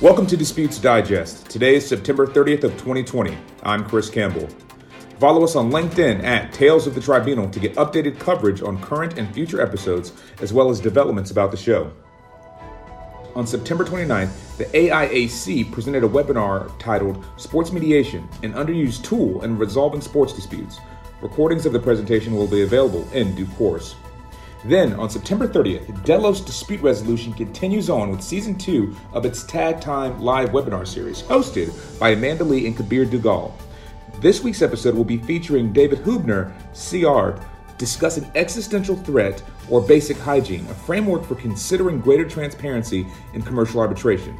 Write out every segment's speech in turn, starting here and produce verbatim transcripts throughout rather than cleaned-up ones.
Welcome to Disputes Digest. Today is September thirtieth of twenty twenty. I'm Chris Campbell. Follow us on LinkedIn at Tales of the Tribunal to get updated coverage on current and future episodes, as well as developments about the show. On September twenty-ninth, the A I A C presented a webinar titled Sports Mediation, an Underused Tool in Resolving Sports Disputes. Recordings of the presentation will be available in due course. Then, on September thirtieth, Delos Dispute Resolution continues on with Season two of its Tag Time Live webinar series, hosted by Amanda Lee and Kabir Dugal. This week's episode will be featuring David Huebner, CIArb, discussing existential threat or basic hygiene, a framework for considering greater transparency in commercial arbitration.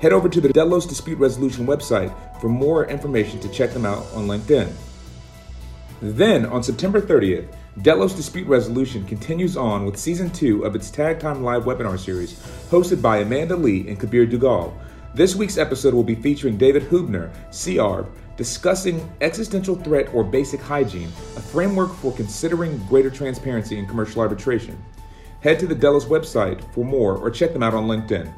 Head over to the Delos Dispute Resolution website for more information to check them out on LinkedIn. Then, on September thirtieth, Delos Dispute Resolution continues on with Season two of its Tag Time Live webinar series, hosted by Amanda Lee and Kabir Dugal. This week's episode will be featuring David Huebner, CIArb, discussing existential threat or basic hygiene, a framework for considering greater transparency in commercial arbitration. Head to the Delos website for more or check them out on LinkedIn.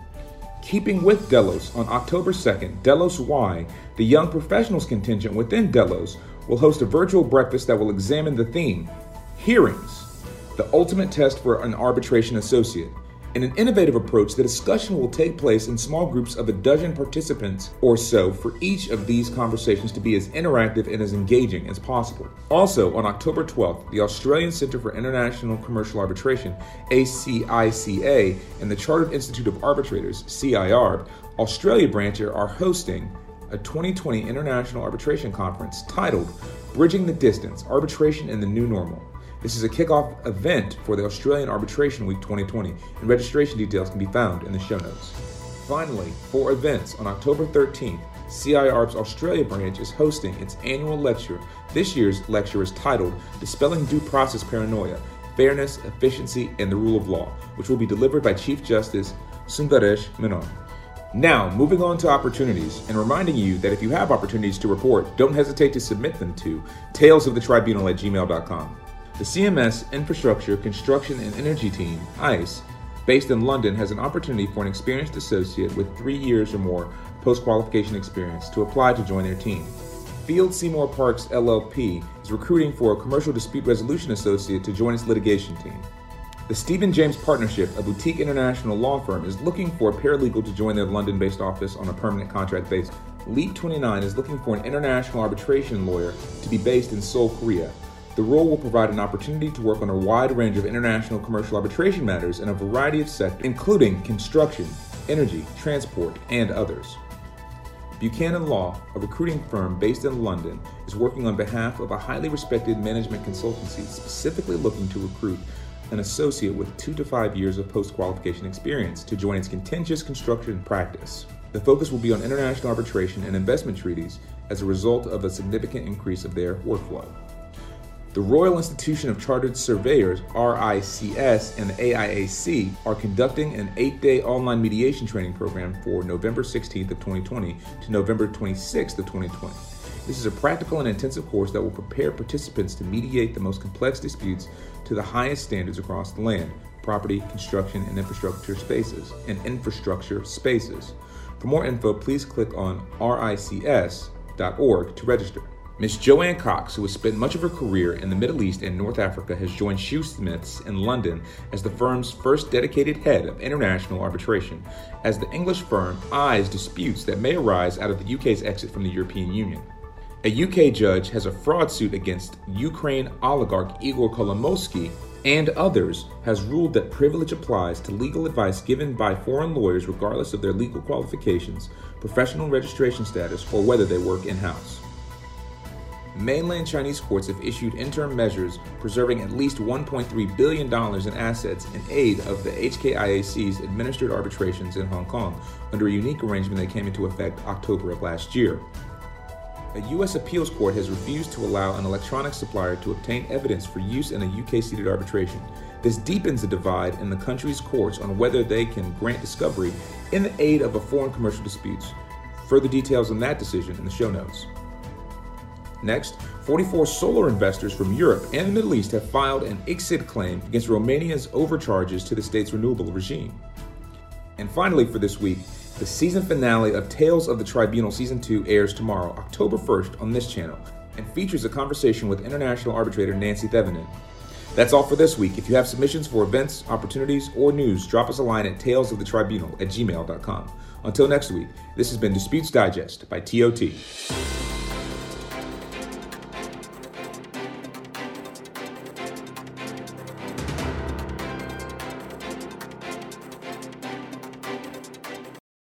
Keeping with Delos, on October second, Delos Y, the Young Professionals Contingent within Delos, will host a virtual breakfast that will examine the theme, Hearings, the ultimate test for an arbitration associate. In an innovative approach, the discussion will take place in small groups of a dozen participants or so for each of these conversations to be as interactive and as engaging as possible. Also, on October twelfth, the Australian Centre for International Commercial Arbitration, A C I C A, and the Chartered Institute of Arbitrators, CIArb, Australia branch are hosting a twenty twenty International Arbitration Conference titled Bridging the Distance, Arbitration in the New Normal. This is a kickoff event for the Australian Arbitration Week twenty twenty, and registration details can be found in the show notes. Finally, for events, on October thirteenth, CIArb's Australia branch is hosting its annual lecture. This year's lecture is titled Dispelling Due Process Paranoia, Fairness, Efficiency, and the Rule of Law, which will be delivered by Chief Justice Sundaresh Menon. Now, moving on to opportunities, and reminding you that if you have opportunities to report, don't hesitate to submit them to talesofthetribunal at gmail dot com. The C M S Infrastructure, Construction, and Energy Team, ICE, based in London, has an opportunity for an experienced associate with three years or more post-qualification experience to apply to join their team. Field Seymour Parks L L P is recruiting for a commercial dispute resolution associate to join its litigation team. The Stephen James Partnership, a boutique international law firm, is looking for a paralegal to join their London-based office on a permanent contract basis. Leap twenty-nine is looking for an international arbitration lawyer to be based in Seoul, Korea. The role will provide an opportunity to work on a wide range of international commercial arbitration matters in a variety of sectors, including construction, energy, transport, and others. Buchanan Law, a recruiting firm based in London, is working on behalf of a highly respected management consultancy specifically looking to recruit an associate with two to five years of post-qualification experience to join its contentious construction practice. The focus will be on international arbitration and investment treaties as a result of a significant increase of their workflow. The Royal Institution of Chartered Surveyors, R I C S, and the A I A C are conducting an eight-day online mediation training program for November sixteenth of twenty twenty to November twenty-sixth of twenty twenty. This is a practical and intensive course that will prepare participants to mediate the most complex disputes to the highest standards across the land, property, construction, and infrastructure spaces, and infrastructure spaces. For more info, please click on R I C S dot org to register. Miss Joanne Cox, who has spent much of her career in the Middle East and North Africa, has joined Shoesmiths in London as the firm's first dedicated head of international arbitration, as the English firm eyes disputes that may arise out of the U K's exit from the European Union. A U K judge has a fraud suit against Ukraine oligarch Igor Kolomoisky and others, has ruled that privilege applies to legal advice given by foreign lawyers regardless of their legal qualifications, professional registration status, or whether they work in-house. Mainland Chinese courts have issued interim measures preserving at least one point three billion dollars in assets in aid of the H K I A C's administered arbitrations in Hong Kong under a unique arrangement that came into effect October of last year. A U S appeals court has refused to allow an electronic supplier to obtain evidence for use in a U K-seated arbitration. This deepens the divide in the country's courts on whether they can grant discovery in the aid of a foreign commercial disputes. Further details on that decision in the show notes. Next, forty-four solar investors from Europe and the Middle East have filed an I C S I D claim against Romania's overcharges to the state's renewable regime. And finally for this week, The season finale of Tales of the Tribunal Season two airs tomorrow, October first, on this channel, and features a conversation with international arbitrator Nancy Thevenin. That's all for this week. If you have submissions for events, opportunities, or news, drop us a line at talesofthetribunal at gmail dot com. Until next week, this has been Disputes Digest by T O T.